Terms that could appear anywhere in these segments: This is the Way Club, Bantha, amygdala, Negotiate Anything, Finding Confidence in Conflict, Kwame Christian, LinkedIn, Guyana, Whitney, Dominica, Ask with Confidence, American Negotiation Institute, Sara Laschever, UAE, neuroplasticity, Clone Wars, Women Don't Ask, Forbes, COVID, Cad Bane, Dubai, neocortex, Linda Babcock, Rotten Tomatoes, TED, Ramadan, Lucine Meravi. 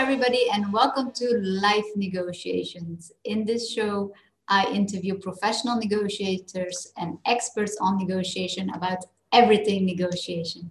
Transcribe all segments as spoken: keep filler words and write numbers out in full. everybody, and welcome to Life Negotiations. In this show, I interview professional negotiators and experts on negotiation about everything negotiation.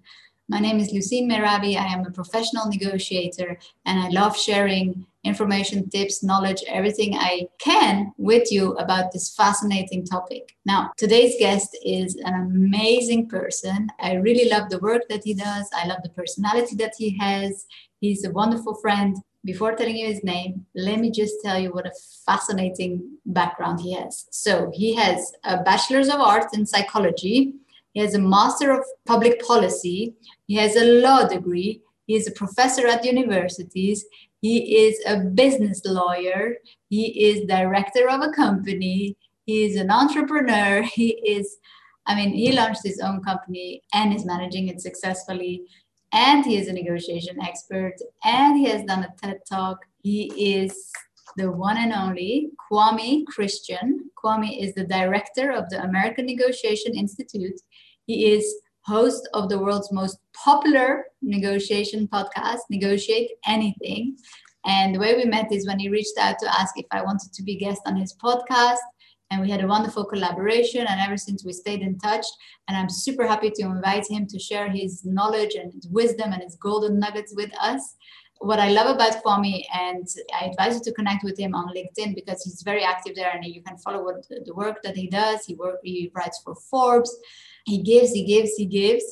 My name is Lucine Meravi. I am a professional negotiator, and I love sharing information, tips, knowledge, everything I can with you about this fascinating topic. Now, today's guest is an amazing person. I really love the work that he does. I love the personality that he has. He's a wonderful friend. Before telling you his name, let me just tell you what a fascinating background he has. So he has a Bachelor's of Arts in Psychology. He has a Master of Public Policy. He has a law degree. He is a professor at universities. He is a business lawyer. He is director of a company. He is an entrepreneur. He is, I mean, he launched his own company and is managing it successfully. And he is a negotiation expert. And he has done a TED Talk. He is the one and only Kwame Christian. Kwame is the director of the American Negotiation Institute. He is host of the world's most popular negotiation podcast, Negotiate Anything. And the way we met is when he reached out to ask if I wanted to be guest on his podcast. And we had a wonderful collaboration. And ever since, we stayed in touch. And I'm super happy to invite him to share his knowledge and his wisdom and his golden nuggets with us. What I love about Kwame, and I advise you to connect with him on LinkedIn because he's very active there and you can follow what, the work that he does. He, work, he writes for Forbes. He gives, he gives, he gives.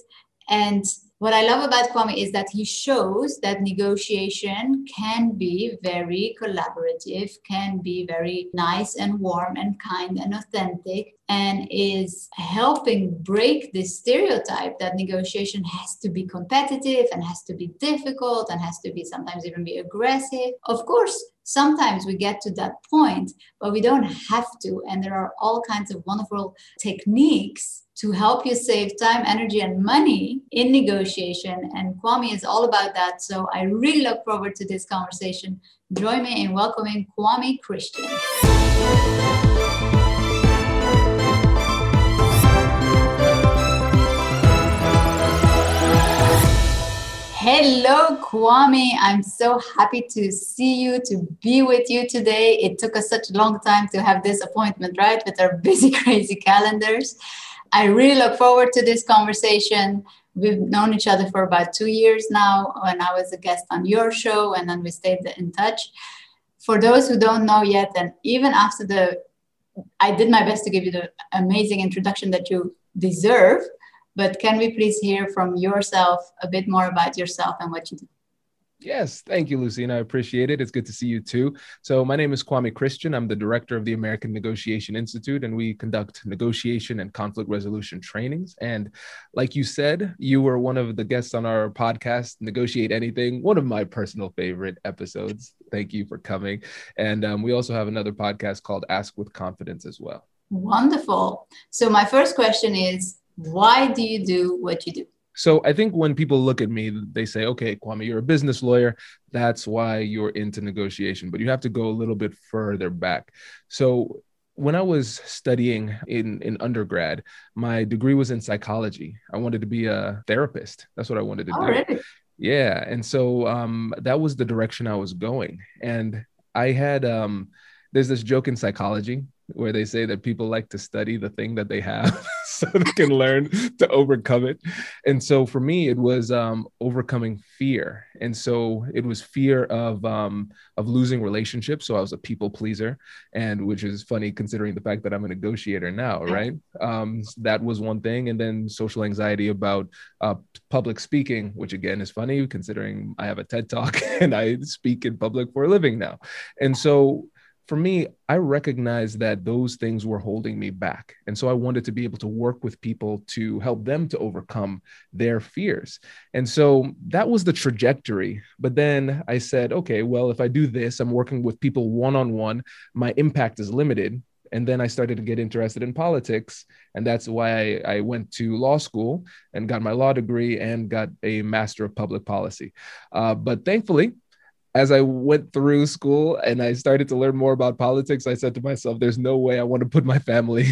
And what I love about Kwame is that he shows that negotiation can be very collaborative, can be very nice and warm and kind and authentic, and is helping break this stereotype that negotiation has to be competitive and has to be difficult and has to be sometimes even be aggressive. Of course, sometimes we get to that point, but we don't have to. And there are all kinds of wonderful techniques to help you save time, energy, and money in negotiation. And Kwame is all about that. So I really look forward to this conversation. Join me in welcoming Kwame Christian. Hello, Kwame. I'm so happy to see you, to be with you today. It took us such a long time to have this appointment, right? With our busy, crazy calendars. I really look forward to this conversation. We've known each other for about two years now when I was a guest on your show, and then we stayed in touch. For those who don't know yet, and even after the, I did my best to give you the amazing introduction that you deserve, but can we please hear from yourself a bit more about yourself and what you do? Yes. Thank you, Lucine. I appreciate it. It's good to see you too. So my name is Kwame Christian. I'm the director of the American Negotiation Institute, and we conduct negotiation and conflict resolution trainings. And like you said, you were one of the guests on our podcast, Negotiate Anything, one of my personal favorite episodes. Thank you for coming. And um, we also have another podcast called Ask with Confidence as well. Wonderful. So my first question is, why do you do what you do? So I think when people look at me, they say, okay, Kwame, you're a business lawyer. That's why you're into negotiation. But you have to go a little bit further back. So when I was studying in, in undergrad, my degree was in psychology. I wanted to be a therapist. That's what I wanted to oh, do. Really? Yeah. And so um, that was the direction I was going. And I had, um, there's this joke in psychology where they say that people like to study the thing that they have so they can learn to overcome it. And so for me, it was um, overcoming fear. And so it was fear of um, of losing relationships. So I was a people pleaser, and which is funny considering the fact that I'm a negotiator now, right? Um, that was one thing. And then social anxiety about uh, public speaking, which again is funny considering I have a TED Talk and I speak in public for a living now. And so for me, I recognized that those things were holding me back. And so I wanted to be able to work with people to help them to overcome their fears. And so that was the trajectory. But then I said, okay, well, if I do this, I'm working with people one-on-one, my impact is limited. And then I started to get interested in politics. And that's why I, I went to law school and got my law degree and got a Master of Public Policy. Uh, but thankfully, as I went through school and I started to learn more about politics, I said to myself, there's no way I want to put my family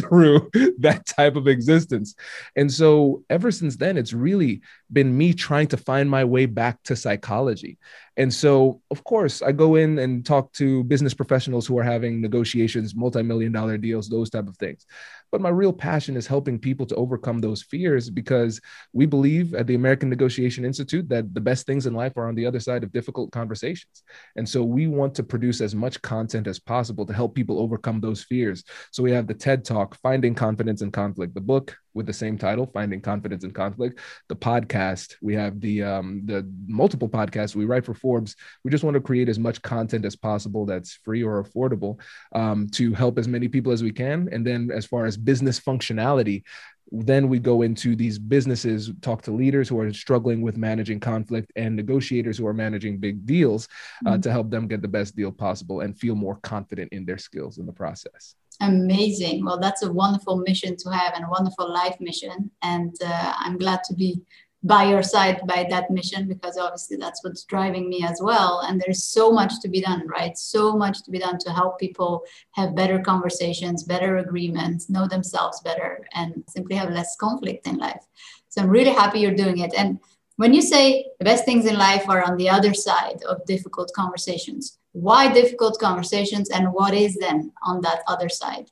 through that type of existence. And so ever since then, it's really been me trying to find my way back to psychology. And so, of course, I go in and talk to business professionals who are having negotiations, multi-million dollar deals, those type of things. But my real passion is helping people to overcome those fears, because we believe at the American Negotiation Institute that the best things in life are on the other side of difficult conversations. And so we want to produce as much content as possible to help people overcome those fears. So we have the TED Talk, Finding Confidence in Conflict, the book with the same title, Finding Confidence in Conflict, the podcast. We have the, um, the multiple podcasts. We write for Forbes. We just want to create as much content as possible that's free or affordable um, to help as many people as we can. And then as far as business functionality, then we go into these businesses, talk to leaders who are struggling with managing conflict and negotiators who are managing big deals uh, mm-hmm. to help them get the best deal possible and feel more confident in their skills in the process. Amazing. Well, that's a wonderful mission to have and a wonderful life mission. And uh, I'm glad to be by your side by that mission, because obviously that's what's driving me as well. And there's so much to be done, right? So much to be done to help people have better conversations, better agreements, know themselves better, and simply have less conflict in life. So I'm really happy you're doing it. And when you say the best things in life are on the other side of difficult conversations, why difficult conversations, and what is then on that other side?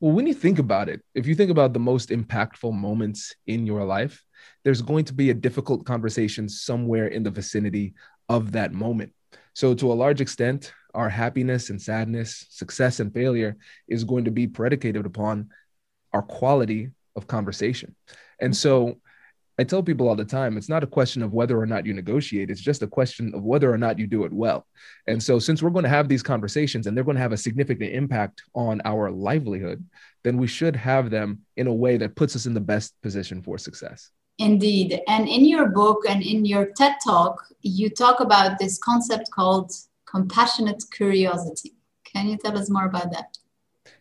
Well, when you think about it, if you think about the most impactful moments in your life, there's going to be a difficult conversation somewhere in the vicinity of that moment. So to a large extent, our happiness and sadness, success and failure is going to be predicated upon our quality of conversation. And so I tell people all the time, it's not a question of whether or not you negotiate. It's just a question of whether or not you do it well. And so since we're going to have these conversations and they're going to have a significant impact on our livelihood, then we should have them in a way that puts us in the best position for success. Indeed. And in your book and in your TED Talk, you talk about this concept called compassionate curiosity. Can you tell us more about that?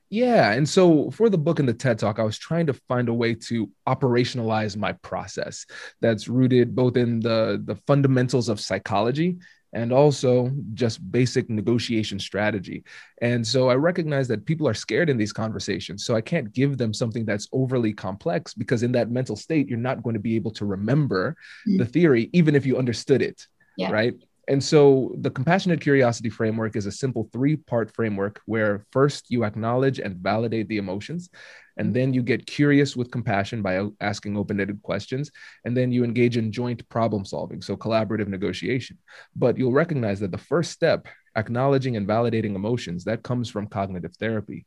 Yeah. And so for the book and the TED Talk, I was trying to find a way to operationalize my process that's rooted both in the, the fundamentals of psychology and also just basic negotiation strategy. And so I recognize that people are scared in these conversations. So I can't give them something that's overly complex, because in that mental state, you're not going to be able to remember mm-hmm. the theory, even if you understood it, yeah. right? And so the compassionate curiosity framework is a simple three-part framework where first you acknowledge and validate the emotions, and then you get curious with compassion by asking open-ended questions, and then you engage in joint problem solving, so collaborative negotiation. But you'll recognize that the first step, acknowledging and validating emotions, that comes from cognitive therapy.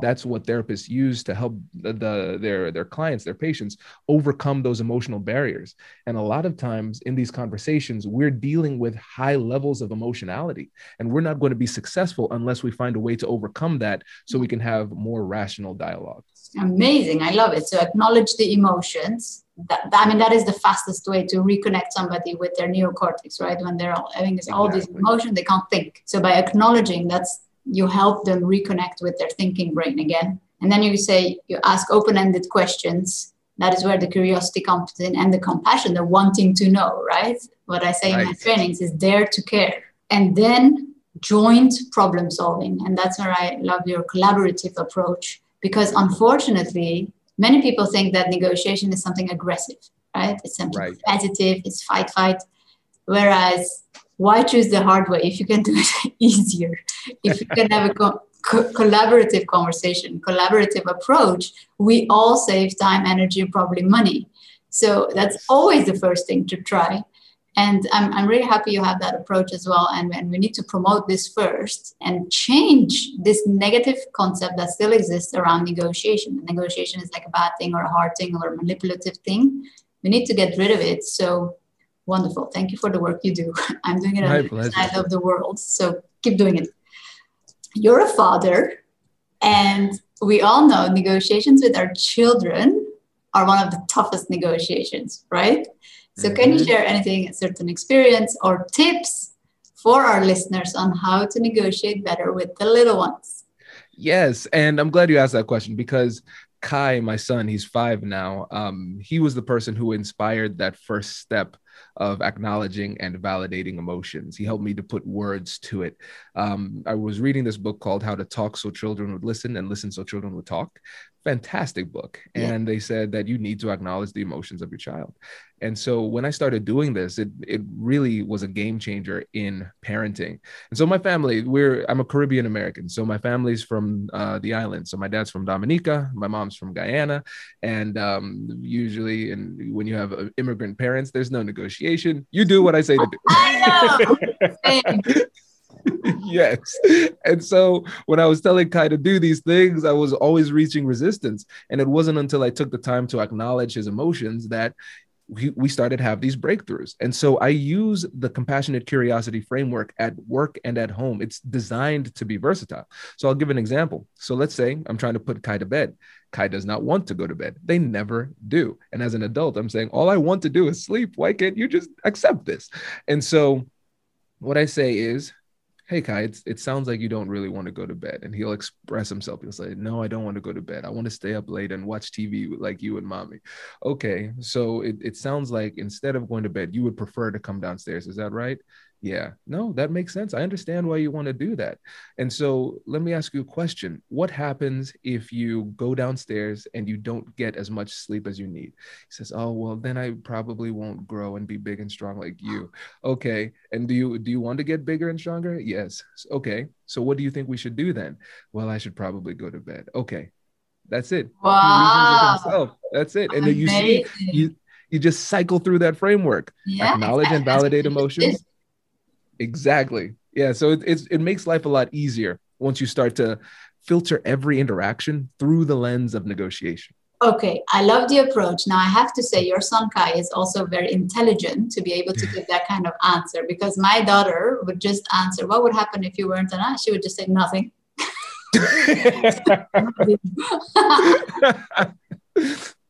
That's what therapists use to help the, the, their, their clients, their patients, overcome those emotional barriers. And a lot of times in these conversations, we're dealing with high levels of emotionality, and we're not going to be successful unless we find a way to overcome that so we can have more rational dialogue. Amazing. I love it. So acknowledge the emotions. That, I mean, that is the fastest way to reconnect somebody with their neocortex, right? When they're all having this, all these emotions, they can't think. So by acknowledging, that's, you help them reconnect with their thinking brain again. And then you say, you ask open-ended questions. That is where the curiosity comes in, and the compassion, the wanting to know, right? What I say right. in my trainings is dare to care. And then joint problem solving. And that's where I love your collaborative approach, because unfortunately, many people think that negotiation is something aggressive, right? It's something right. competitive, it's fight, fight. Whereas, why choose the hard way if you can do it easier? If you can have a co- co- collaborative conversation, collaborative approach, we all save time, energy, and probably money. So that's always the first thing to try. And I'm, I'm really happy you have that approach as well. And, and we need to promote this first and change this negative concept that still exists around negotiation. The negotiation is like a bad thing or a hard thing or a manipulative thing. We need to get rid of it. So wonderful. Thank you for the work you do. I'm doing it on the other side of the world. So keep doing it. You're a father, and we all know negotiations with our children are one of the toughest negotiations, right? So can you share anything, a certain experience or tips for our listeners on how to negotiate better with the little ones? Yes. And I'm glad you asked that question, because Kai, my son, he's five now. Um, he was the person who inspired that first step of acknowledging and validating emotions. He helped me to put words to it. Um, I was reading this book called How to Talk So Children Would Listen and Listen So Children Would Talk. Fantastic book. Yeah. And they said that you need to acknowledge the emotions of your child. And so when I started doing this, it it really was a game changer in parenting. And so my family, we're I'm a Caribbean American. So my family's from uh, the island. So my dad's from Dominica, my mom's from Guyana. And um, usually in, when you have uh, immigrant parents, there's no negotiation. You do what I say to do. I know. Yes. And so when I was telling Kai to do these things, I was always reaching resistance. And it wasn't until I took the time to acknowledge his emotions that we, we started to have these breakthroughs. And so I use the compassionate curiosity framework at work and at home. It's designed to be versatile. So I'll give an example. So let's say I'm trying to put Kai to bed. Kai does not want to go to bed. They never do. And as an adult, I'm saying, all I want to do is sleep. Why can't you just accept this? And so what I say is, hey, Kai, it's, it sounds like you don't really want to go to bed. And he'll express himself. He'll say, no, I don't want to go to bed. I want to stay up late and watch T V like you and mommy. Okay, so it, it sounds like instead of going to bed, you would prefer to come downstairs. Is that right? Yeah, no, that makes sense. I understand why you want to do that. And so let me ask you a question. What happens if you go downstairs and you don't get as much sleep as you need? He says, oh, well, then I probably won't grow and be big and strong like you. Okay. And do you, do you want to get bigger and stronger? Yes. Okay. So what do you think we should do then? Well, I should probably go to bed. Okay. That's it. Wow. He reasons it himself. That's it. And then you see, you, you just cycle through that framework, yeah, acknowledge and validate emotions. Exactly. Yeah. So it, it's, it makes life a lot easier once you start to filter every interaction through the lens of negotiation. Okay. I love the approach. Now I have to say your son Kai is also very intelligent to be able to give that kind of answer, because my daughter would just answer, what would happen if you weren't an aunt? She would just say nothing.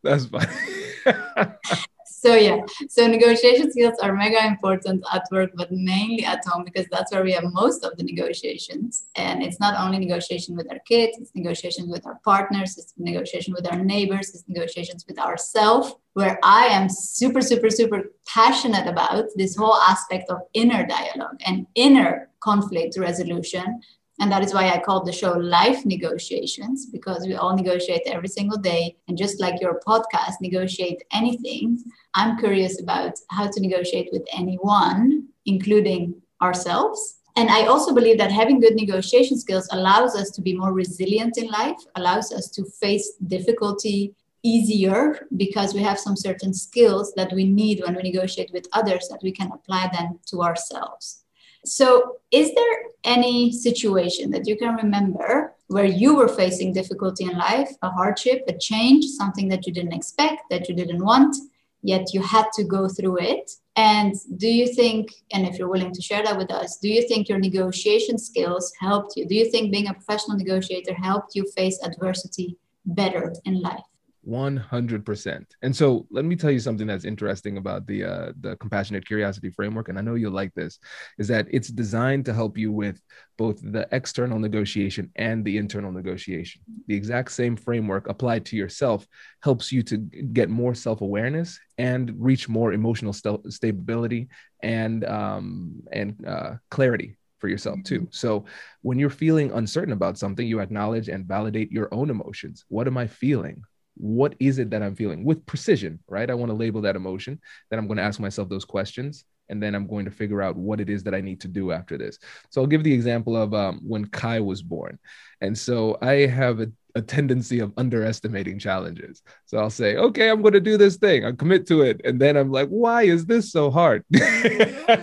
That's fine. So yeah, so negotiation skills are mega important at work, but mainly at home, because that's where we have most of the negotiations. And it's not only negotiation with our kids, it's negotiation with our partners, it's negotiation with our neighbors, it's negotiations with ourselves, where I am super, super, super passionate about this whole aspect of inner dialogue and inner conflict resolution. And that is why I called the show Life Negotiations, because we all negotiate every single day. And just like your podcast, Negotiate Anything, I'm curious about how to negotiate with anyone, including ourselves. And I also believe that having good negotiation skills allows us to be more resilient in life, allows us to face difficulty easier, because we have some certain skills that we need when we negotiate with others that we can apply them to ourselves. So is there any situation that you can remember where you were facing difficulty in life, a hardship, a change, something that you didn't expect, that you didn't want, yet you had to go through it? And do you think, and if you're willing to share that with us, do you think your negotiation skills helped you? Do you think being a professional negotiator helped you face adversity better in life? one hundred percent. And so let me tell you something that's interesting about the uh, the compassionate curiosity framework, and I know you'll like this, is that it's designed to help you with both the external negotiation and the internal negotiation. The exact same framework applied to yourself helps you to get more self-awareness and reach more emotional st- stability and, um, and uh, clarity for yourself too. So when you're feeling uncertain about something, you acknowledge and validate your own emotions. What am I feeling? What is it that I'm feeling with precision, right? I want to label that emotion. Then I'm going to ask myself those questions. And then I'm going to figure out what it is that I need to do after this. So I'll give the example of um, when Kai was born. And so I have a, a tendency of underestimating challenges. So I'll say, okay, I'm going to do this thing. I'll commit to it. And then I'm like, why is this so hard? and,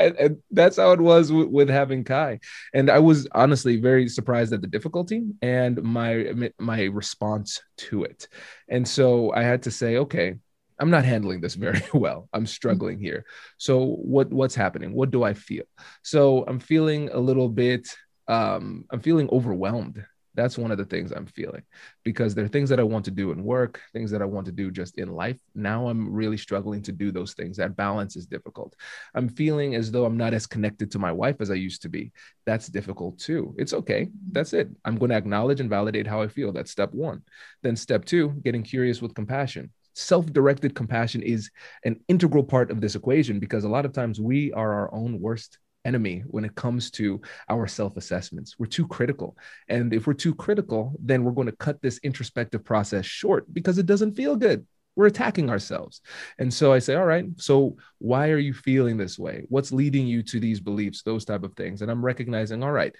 and that's how it was w- with having Kai. And I was honestly very surprised at the difficulty and my my response to it. And so I had to say, okay, I'm not handling this very well. I'm struggling here. So what, what's happening? What do I feel? So I'm feeling a little bit, um, I'm feeling overwhelmed. That's one of the things I'm feeling, because there are things that I want to do in work, things that I want to do just in life. Now I'm really struggling to do those things. That balance is difficult. I'm feeling as though I'm not as connected to my wife as I used to be. That's difficult too. It's okay. That's it. I'm going to acknowledge and validate how I feel. That's step one. Then step two, getting curious with compassion. self-directed compassion is an integral part of this equation, because a lot of times we are our own worst enemy when it comes to our self-assessments. We're too critical. And if we're too critical, then we're going to cut this introspective process short because it doesn't feel good. We're attacking ourselves. And so I say, all right, so why are you feeling this way? What's leading you to these beliefs, those type of things? And I'm recognizing, all right,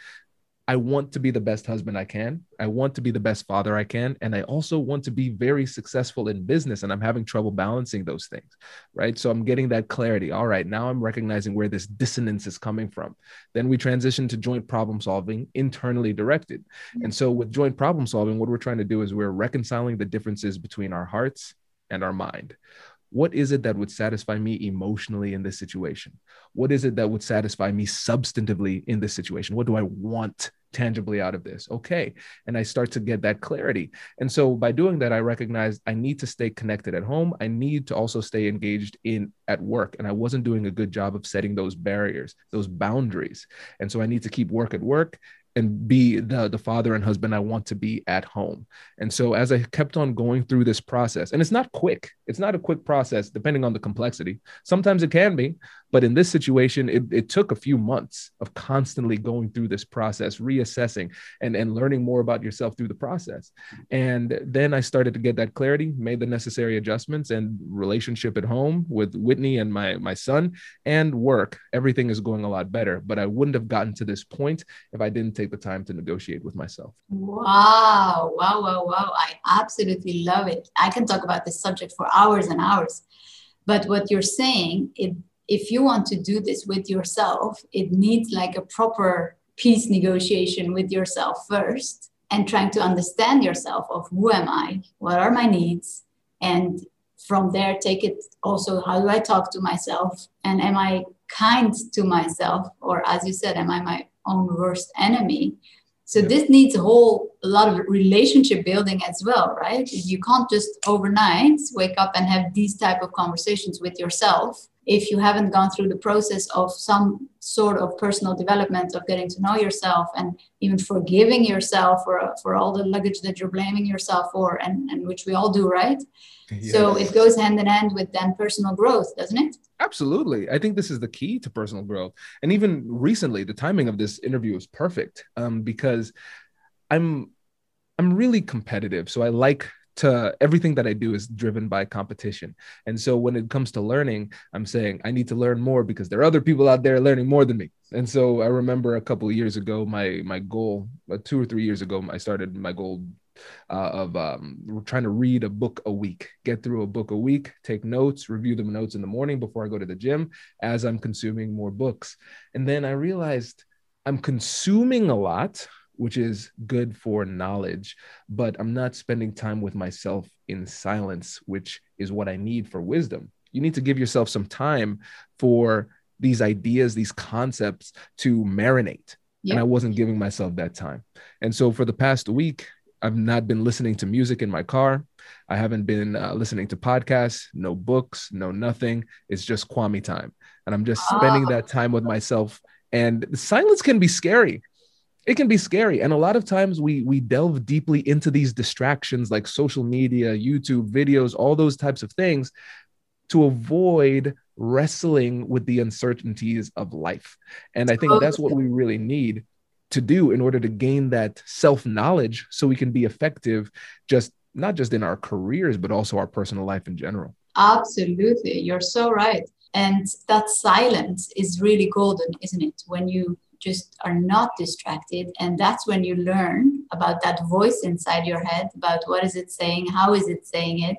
I want to be the best husband I can. I want to be the best father I can. And I also want to be very successful in business. And I'm having trouble balancing those things, right? So I'm getting that clarity. All right, now I'm recognizing where this dissonance is coming from. Then we transition to joint problem solving, internally directed. And so with joint problem solving, what we're trying to do is we're reconciling the differences between our hearts and our mind. What is it that would satisfy me emotionally in this situation? What is it that would satisfy me substantively in this situation? What do I want tangibly out of this? Okay. And I start to get that clarity. And so by doing that, I recognize I need to stay connected at home. I need to also stay engaged in at work. And I wasn't doing a good job of setting those barriers, those boundaries. And so I need to keep work at work and be the, the father and husband I want to be at home. And so as I kept on going through this process, and it's not quick, it's not a quick process, depending on the complexity. Sometimes it can be, but in this situation, it, it took a few months of constantly going through this process, reassessing and, and learning more about yourself through the process. And then I started to get that clarity, made the necessary adjustments, and relationship at home with Whitney and my, my son and work, everything is going a lot better. But I wouldn't have gotten to this point if I didn't take the time to negotiate with myself. Wow, wow, wow, wow. I absolutely love it. I can talk about this subject for hours and hours. But what you're saying, if, if you want to do this with yourself, it needs like a proper peace negotiation with yourself first, and trying to understand yourself of who am I, what are my needs, and from there take it also, how do I talk to myself, and am I kind to myself, or as you said, am I my own worst enemy? So yeah. This needs a whole a lot of relationship building as well, right? You can't just overnight wake up and have these type of conversations with yourself if you haven't gone through the process of some sort of personal development, of getting to know yourself and even forgiving yourself for, for all the luggage that you're blaming yourself for, and, and which we all do, right? Yes. So it goes hand in hand with then personal growth, doesn't it? Absolutely. I think this is the key to personal growth. And even recently, the timing of this interview is perfect um, because I'm I'm really competitive. So I like to everything that I do is driven by competition. And so when it comes to learning, I'm saying I need to learn more because there are other people out there learning more than me. And so I remember a couple of years ago, my my goal, two or three years ago, I started my goal Uh, of um, trying to read a book a week, get through a book a week, take notes, review the notes in the morning before I go to the gym as I'm consuming more books. And then I realized I'm consuming a lot, which is good for knowledge, but I'm not spending time with myself in silence, which is what I need for wisdom. You need to give yourself some time for these ideas, these concepts to marinate. Yep. And I wasn't giving myself that time. And so for the past week, I've not been listening to music in my car. I haven't been uh, listening to podcasts, no books, no nothing. It's just Kwame time. And I'm just spending oh. that time with myself. And silence can be scary. It can be scary. And a lot of times we, we delve deeply into these distractions like social media, YouTube videos, all those types of things to avoid wrestling with the uncertainties of life. And I think that's what we really need to do in order to gain that self-knowledge so we can be effective, just not just in our careers, but also our personal life in general. Absolutely. You're so right. And that silence is really golden, isn't it? When you just are not distracted. And that's when you learn about that voice inside your head, about what is it saying? How is it saying it?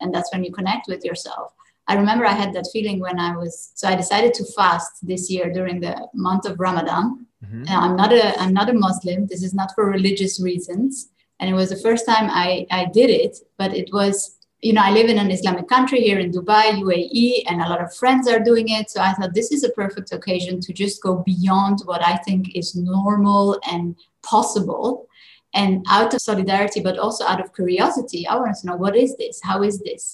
And that's when you connect with yourself. I remember I had that feeling when I was, so I decided to fast this year during the month of Ramadan. Mm-hmm. Now, I'm not a, I'm not a Muslim. This is not for religious reasons. And it was the first time I, I did it, but it was, you know, I live in an Islamic country here in Dubai, U A E, and a lot of friends are doing it. So I thought this is a perfect occasion to just go beyond what I think is normal and possible. And out of solidarity, but also out of curiosity, I wanted to know, what is this? How is this?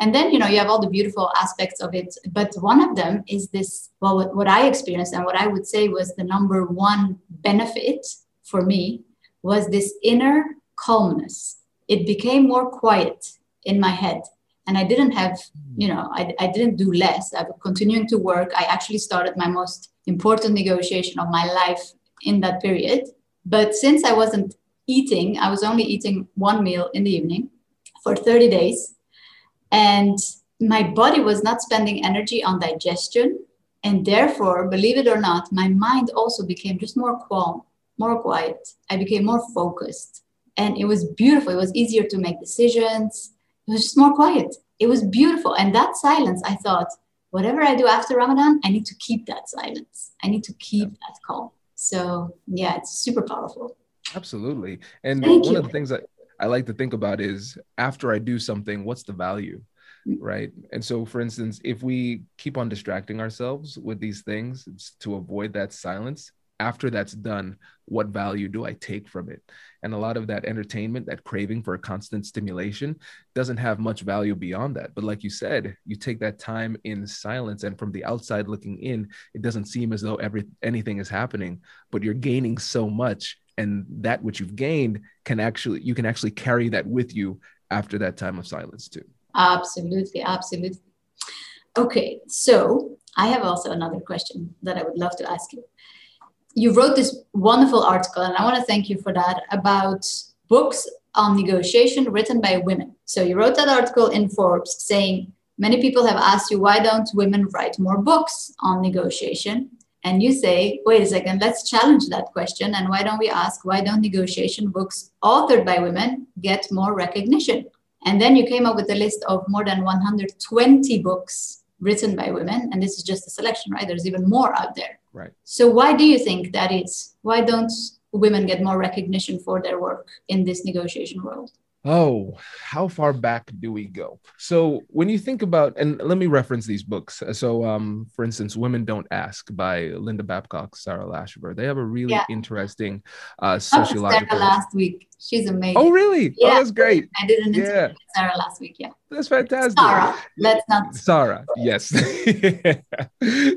And then, you know, you have all the beautiful aspects of it. But one of them is this, well, what I experienced and what I would say was the number one benefit for me was this inner calmness. It became more quiet in my head. And I didn't have, you know, I, I didn't do less. I was continuing to work. I actually started my most important negotiation of my life in that period. But since I wasn't eating, I was only eating one meal in the evening for thirty days. And my body was not spending energy on digestion. And therefore, believe it or not, my mind also became just more calm, more quiet. I became more focused. And it was beautiful. It was easier to make decisions. It was just more quiet. It was beautiful. And that silence, I thought, whatever I do after Ramadan, I need to keep that silence. I need to keep that calm. So yeah, it's super powerful. Absolutely. And Thank one you. of the things that I like to think about is after I do something, what's the value? Right. And so, for instance, if we keep on distracting ourselves with these things to avoid that silence, after that's done, what value do I take from it? And a lot of that entertainment, that craving for a constant stimulation doesn't have much value beyond that. But like you said, you take that time in silence, and from the outside looking in, it doesn't seem as though every, anything is happening, but you're gaining so much. And that which you've gained can actually, you can actually carry that with you after that time of silence too. Absolutely. Absolutely. Okay. So I have also another question that I would love to ask you. You wrote this wonderful article, and I want to thank you for that, about books on negotiation written by women. So you wrote that article in Forbes saying, many people have asked you, why don't women write more books on negotiation? And you say, wait a second, let's challenge that question. And why don't we ask, why don't negotiation books authored by women get more recognition? And then you came up with a list of more than one hundred twenty books written by women. And this is just a selection, right? There's even more out there. Right. So why do you think that is? Why don't women get more recognition for their work in this negotiation world? Oh, how far back do we go? So when you think about, and let me reference these books. So um, for instance, Women Don't Ask by Linda Babcock, Sara Laschever. They have a really yeah. interesting uh, sociological... Sarah last week. She's amazing. Oh, really? Yeah. Oh, that's great. I did an interview yeah. with Sara last week. Yeah. That's fantastic. Sara. Let's not... Sara. Yes.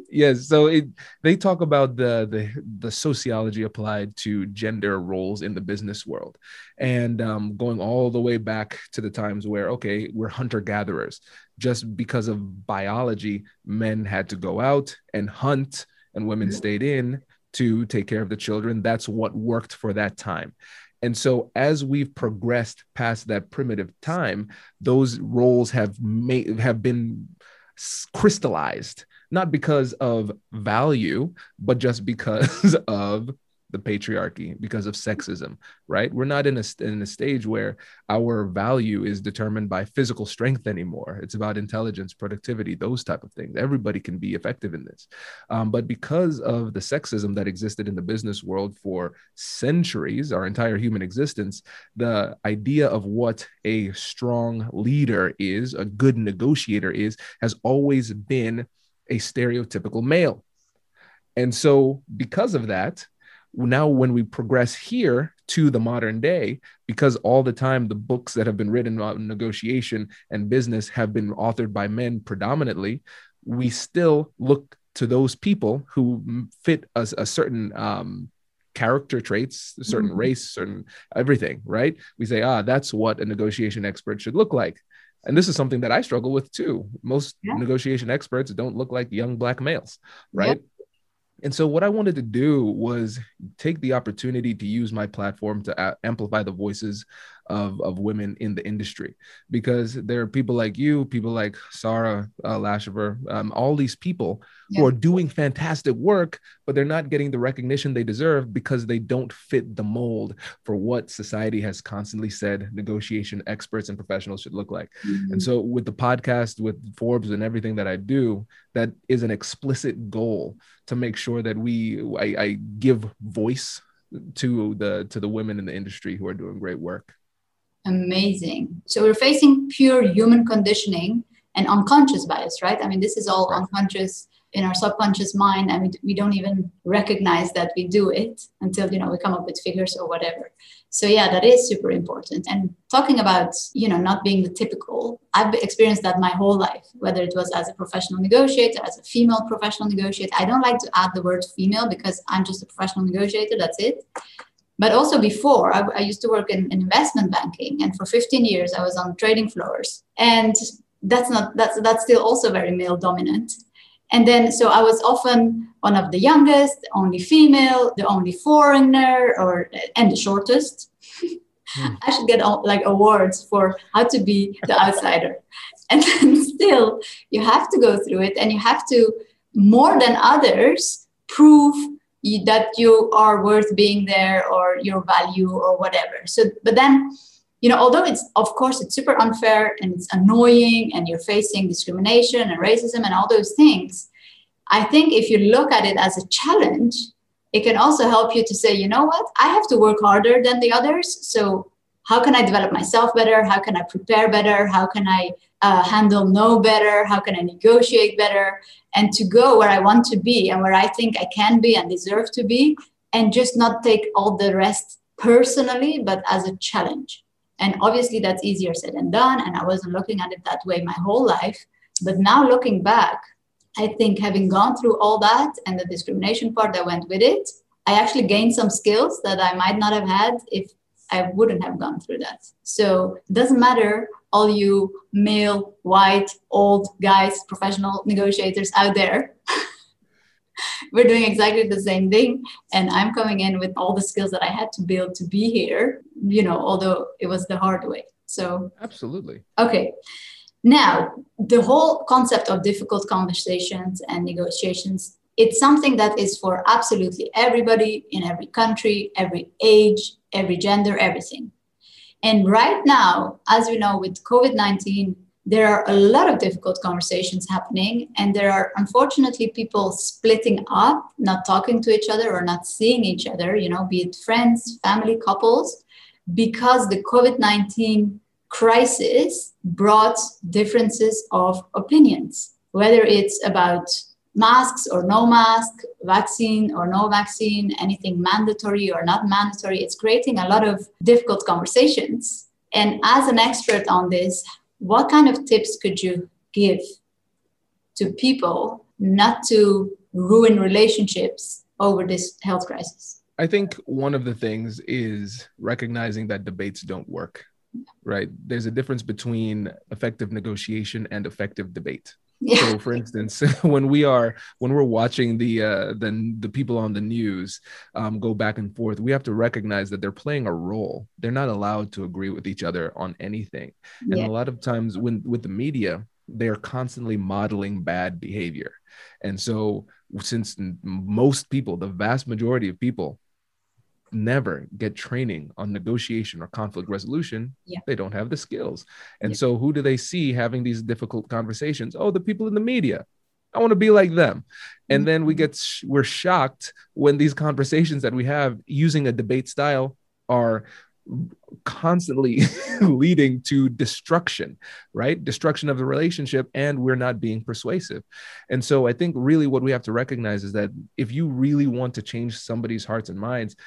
Yes. So it, they talk about the, the, the sociology applied to gender roles in the business world, and um, going all the way back to the times where, okay, we're hunter-gatherers. Just because of biology, men had to go out and hunt, and women mm-hmm. stayed in to take care of the children. That's what worked for that time. And so as we've progressed past that primitive time, those roles have made, have been crystallized, not because of value, but just because of the patriarchy, because of sexism, right? We're not in a, in a stage where our value is determined by physical strength anymore. It's about intelligence, productivity, those type of things. Everybody can be effective in this. Um, but because of the sexism that existed in the business world for centuries, our entire human existence, the idea of what a strong leader is, a good negotiator is, has always been a stereotypical male. And so because of that, now, when we progress here to the modern day, because all the time the books that have been written on negotiation and business have been authored by men predominantly, we still look to those people who fit a, a certain um, character traits, a certain mm-hmm. race, certain everything, right? We say, ah, that's what a negotiation expert should look like. And this is something that I struggle with too. Most yeah. negotiation experts don't look like young Black males, right? Yep. And so what I wanted to do was take the opportunity to use my platform to a- amplify the voices of, of women in the industry, because there are people like you, people like Sara uh, Laschever, um, all these people yeah. who are doing fantastic work, but they're not getting the recognition they deserve because they don't fit the mold for what society has constantly said negotiation experts and professionals should look like. Mm-hmm. And so with the podcast, with Forbes and everything that I do, that is an explicit goal to make sure that we, I, I give voice to the, to the women in the industry who are doing great work. Amazing. So we're facing pure human conditioning and unconscious bias, right? I mean, this is all unconscious in our subconscious mind, and we, we don't even recognize that we do it until, you know, we come up with figures or whatever. So yeah, that is super important. And talking about, you know, not being the typical, I've experienced that my whole life, whether it was as a professional negotiator, as a female professional negotiator. I don't like to add the word female because I'm just a professional negotiator. That's it. But also before, I, I used to work in, in investment banking, and for fifteen years, I was on trading floors. And that's not, that's, that's still also very male dominant. And then, so I was often one of the youngest, only female, the only foreigner, or, and the shortest. Mm. I should get like awards for how to be the outsider. And then still, you have to go through it, and you have to, more than others, prove you, that you are worth being there, or your value, or whatever. So, but then, you know, although it's, of course, it's super unfair and it's annoying and you're facing discrimination and racism and all those things, I think if you look at it as a challenge, it can also help you to say, you know what, I have to work harder than the others. So how can I develop myself better? How can I prepare better? How can I uh, handle no better? How can I negotiate better? And to go where I want to be and where I think I can be and deserve to be, and just not take all the rest personally, but as a challenge. And obviously that's easier said than done. And I wasn't looking at it that way my whole life. But now looking back, I think having gone through all that and the discrimination part that went with it, I actually gained some skills that I might not have had if I wouldn't have gone through that. So it doesn't matter, all you male, white, old guys, professional negotiators out there, we're doing exactly the same thing. And I'm coming in with all the skills that I had to build to be here, you know, although it was the hard way. So absolutely. Okay. Now, the whole concept of difficult conversations and negotiations, it's something that is for absolutely everybody in every country, every age, every gender, everything. And right now, as we know, with COVID nineteen, there are a lot of difficult conversations happening, and there are, unfortunately, people splitting up, not talking to each other or not seeing each other, you know, be it friends, family, couples, because the COVID nineteen crisis brought differences of opinions, whether it's about masks or no mask, vaccine or no vaccine, anything mandatory or not mandatory. It's creating a lot of difficult conversations. And as an expert on this, what kind of tips could you give to people not to ruin relationships over this health crisis? I think one of the things is recognizing that debates don't work, right? There's a difference between effective negotiation and effective debate. Yeah. So, for instance, when we are when we're watching the uh, the the people on the news um, go back and forth, we have to recognize that they're playing a role. They're not allowed to agree with each other on anything. Yeah. And a lot of times, when with the media, they are constantly modeling bad behavior. And so, since most people, the vast majority of people, never get training on negotiation or conflict resolution, yeah. they don't have the skills. And yeah. so who do they see having these difficult conversations? Oh, the people in the media. I want to be like them. And mm-hmm. then we get, sh- we're shocked when these conversations that we have using a debate style are constantly leading to destruction, right? Destruction of the relationship, and we're not being persuasive. And so I think really what we have to recognize is that if you really want to change somebody's hearts and minds,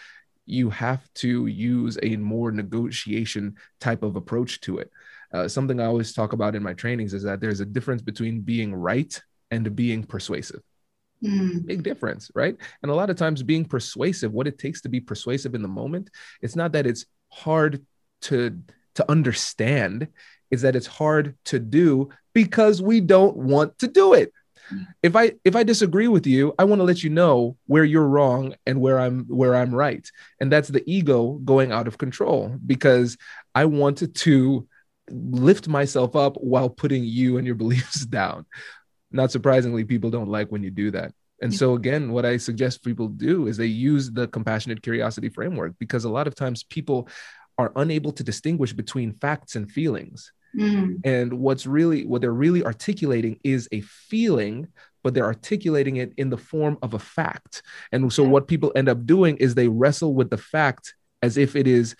you have to use a more negotiation type of approach to it. Uh, something I always talk about in my trainings is that there's a difference between being right and being persuasive. Mm. Big difference, right? And a lot of times being persuasive, what it takes to be persuasive in the moment, it's not that it's hard to, to understand, it's that it's hard to do because we don't want to do it. If I if I disagree with you, I want to let you know where you're wrong and where I'm where I'm right. And that's the ego going out of control, because I wanted to lift myself up while putting you and your beliefs down. Not surprisingly, people don't like when you do that. And so again, what I suggest people do is they use the compassionate curiosity framework, because a lot of times people are unable to distinguish between facts and feelings. Mm. And what's really what they're really articulating is a feeling, but they're articulating it in the form of a fact. And so what people end up doing is they wrestle with the fact as if it is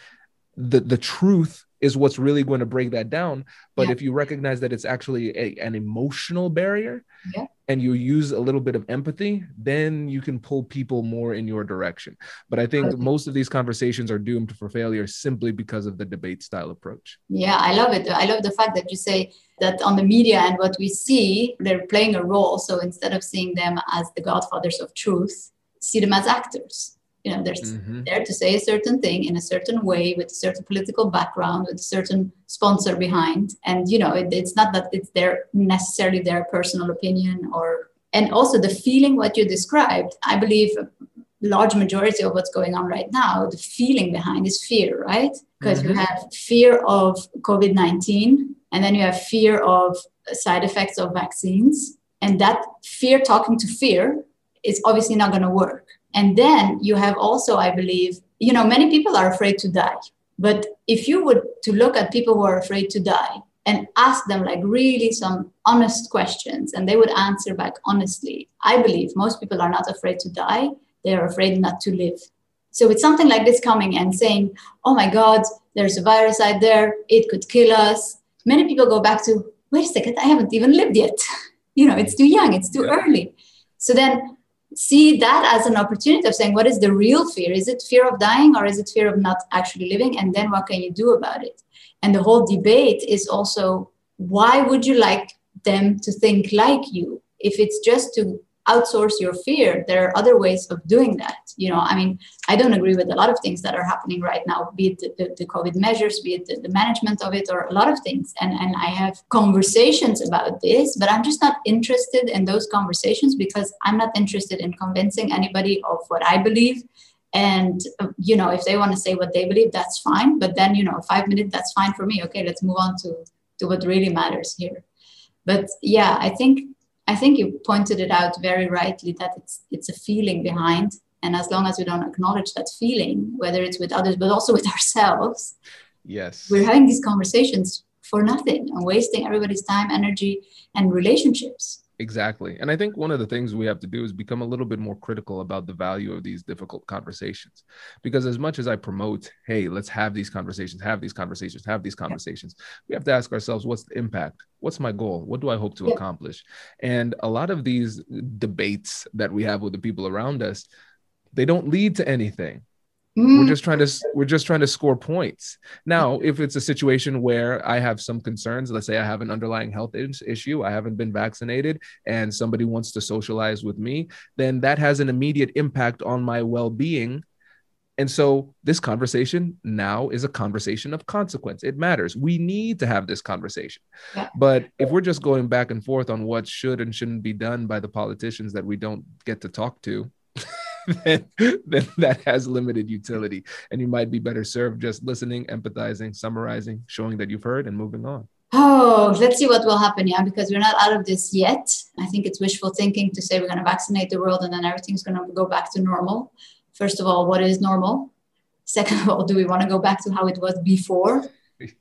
the, the truth is what's really going to break that down. But yeah. if you recognize that it's actually a, an emotional barrier yeah. and you use a little bit of empathy, then you can pull people more in your direction. But I think okay. most of these conversations are doomed for failure simply because of the debate style approach. Yeah, I love it. I love the fact that you say that on the media and what we see, they're playing a role. So instead of seeing them as the godfathers of truth, see them as actors. You know, they're mm-hmm. there to say a certain thing in a certain way with a certain political background, with a certain sponsor behind. And, you know, it, it's not that it's their necessarily their personal opinion or, and also the feeling what you described, I believe a large majority of what's going on right now, the feeling behind is fear, right? Because mm-hmm. you have fear of COVID nineteen, and then you have fear of side effects of vaccines. And that fear, talking to fear, is obviously not going to work. And then you have also, I believe, you know, many people are afraid to die. But if you would to look at people who are afraid to die and ask them like really some honest questions, and they would answer back honestly, I believe most people are not afraid to die. They are afraid not to live. So with something like this coming and saying, oh my God, there's a virus out there. It could kill us. Many people go back to, wait a second, I haven't even lived yet. You know, it's too young, it's too yeah. early. So then see that as an opportunity of saying, what is the real fear? Is it fear of dying or is it fear of not actually living? And then what can you do about it? And the whole debate is also, why would you like them to think like you? If it's just to outsource your fear, there are other ways of doing that. You know, I mean, I don't agree with a lot of things that are happening right now, be it the, the, the COVID measures, be it the, the management of it, or a lot of things. And, and I have conversations about this, but I'm just not interested in those conversations because I'm not interested in convincing anybody of what I believe. And, you know, if they want to say what they believe, that's fine. But then, you know, five minutes, that's fine for me. Okay, let's move on to, to what really matters here. But yeah, I think I think you pointed it out very rightly that it's it's a feeling behind. And as long as we don't acknowledge that feeling, whether it's with others, but also with ourselves, yes, we're having these conversations for nothing and wasting everybody's time, energy, and relationships. Exactly. And I think one of the things we have to do is become a little bit more critical about the value of these difficult conversations, because as much as I promote, hey, let's have these conversations, have these conversations, have these conversations, yeah. we have to ask ourselves, what's the impact? What's my goal? What do I hope to yeah. accomplish? And a lot of these debates that we have with the people around us, they don't lead to anything. We're just trying to we're just trying to score points. Now, if it's a situation where I have some concerns, let's say I have an underlying health issue, I haven't been vaccinated, and somebody wants to socialize with me, then that has an immediate impact on my well-being. And so this conversation now is a conversation of consequence. It matters. We need to have this conversation. Yeah. But if we're just going back and forth on what should and shouldn't be done by the politicians that we don't get to talk to, Then, then that has limited utility, and you might be better served just listening, empathizing, summarizing, showing that you've heard, and moving on. Oh, let's see what will happen, yeah, because we're not out of this yet. I think it's wishful thinking to say we're going to vaccinate the world and then everything's going to go back to normal. First of all, what is normal? Second of all, do we want to go back to how it was before?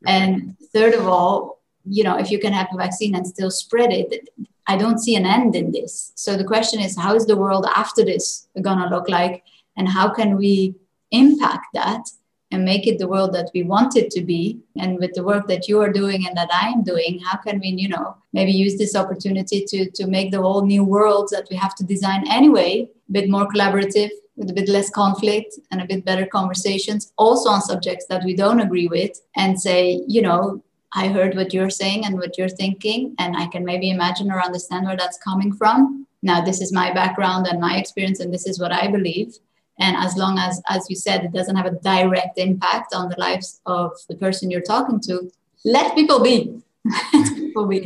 And third of all, you know, if you can have a vaccine and still spread it, I don't see an end in this. So the question is, how is the world after this going to look like? And how can we impact that and make it the world that we want it to be? And with the work that you are doing and that I am doing, how can we, you know, maybe use this opportunity to, to make the whole new world that we have to design anyway, a bit more collaborative, with a bit less conflict and a bit better conversations, also on subjects that we don't agree with, and say, you know, I heard what you're saying and what you're thinking, and I can maybe imagine or understand where that's coming from. Now, this is my background and my experience, and this is what I believe. And as long as, as you said, it doesn't have a direct impact on the lives of the person you're talking to, let people be. Let people be.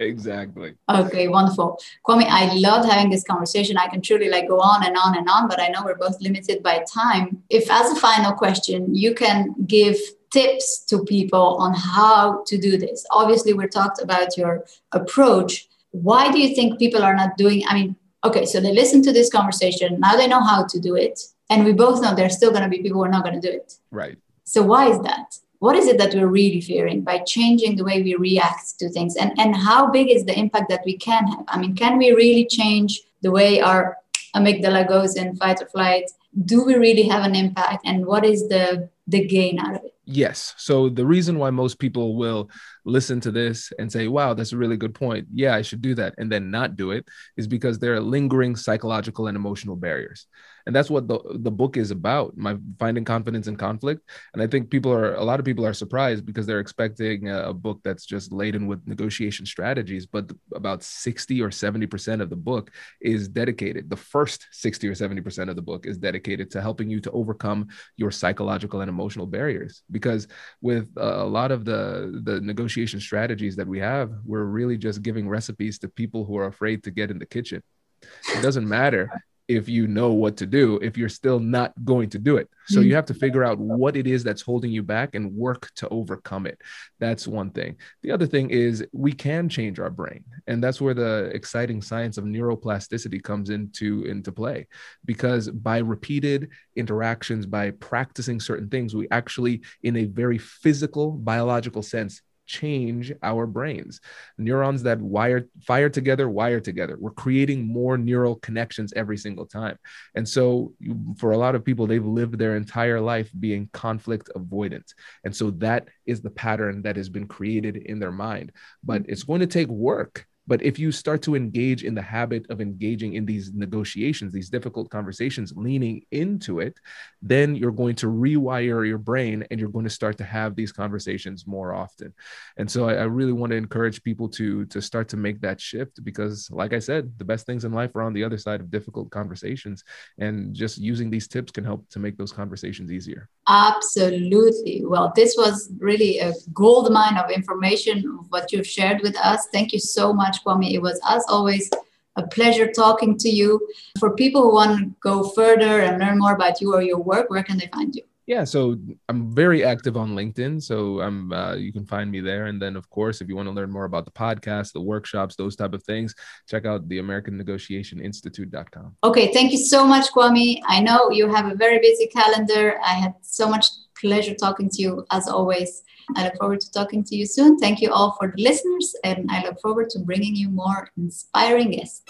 Exactly. Okay, wonderful. Kwame, I loved having this conversation. I can truly like go on and on and on, but I know we're both limited by time. If as a final question, you can give tips to people on how to do this. Obviously, we talked about your approach. Why do you think people are not doing, I mean, okay, so they listen to this conversation. Now they know how to do it. And we both know there's still going to be people who are not going to do it. Right. So why is that? What is it that we're really fearing by changing the way we react to things? And, and how big is the impact that we can have? I mean, can we really change the way our amygdala goes in fight or flight? Do we really have an impact? And what is the, the gain out of it? Yes. So the reason why most people will listen to this and say, wow, that's a really good point. Yeah, I should do that. And then not do it is because there are lingering psychological and emotional barriers. And that's what the, the book is about, my Finding Confidence in Conflict. And I think people are, a lot of people are surprised because they're expecting a, a book that's just laden with negotiation strategies, but the, about sixty or seventy percent of the book is dedicated. The first sixty or seventy percent of the book is dedicated to helping you to overcome your psychological and emotional barriers. Because with a lot of the, the negotiation strategies that we have, we're really just giving recipes to people who are afraid to get in the kitchen. It doesn't matter if you know what to do, if you're still not going to do it. So you have to figure out what it is that's holding you back and work to overcome it. That's one thing. The other thing is we can change our brain. And that's where the exciting science of neuroplasticity comes into, into play. Because by repeated interactions, by practicing certain things, we actually, in a very physical, biological sense, change our brains. Neurons that wire, fire together, wire together. We're creating more neural connections every single time. And so for a lot of people, they've lived their entire life being conflict avoidant. And so that is the pattern that has been created in their mind. But it's going to take work. But if you start to engage in the habit of engaging in these negotiations, these difficult conversations, leaning into it, then you're going to rewire your brain and you're going to start to have these conversations more often. And so I, I really want to encourage people to, to start to make that shift because, like I said, the best things in life are on the other side of difficult conversations. And just using these tips can help to make those conversations easier. Absolutely. Well, this was really a gold mine of information, what you've shared with us. Thank you so much, Kwame. It was, as always, a pleasure talking to you. For people who want to go further and learn more about you or your work, where can they find you? Yeah, so I'm very active on LinkedIn, so I'm uh, you can find me there. And then, of course, if you want to learn more about the podcast, the workshops, those type of things, check out the American Negotiation Institute dot com. Okay, thank you so much, Kwame. I know you have a very busy calendar. I had so much pleasure talking to you, as always. I look forward to talking to you soon. Thank you all for the listeners, and I look forward to bringing you more inspiring guests.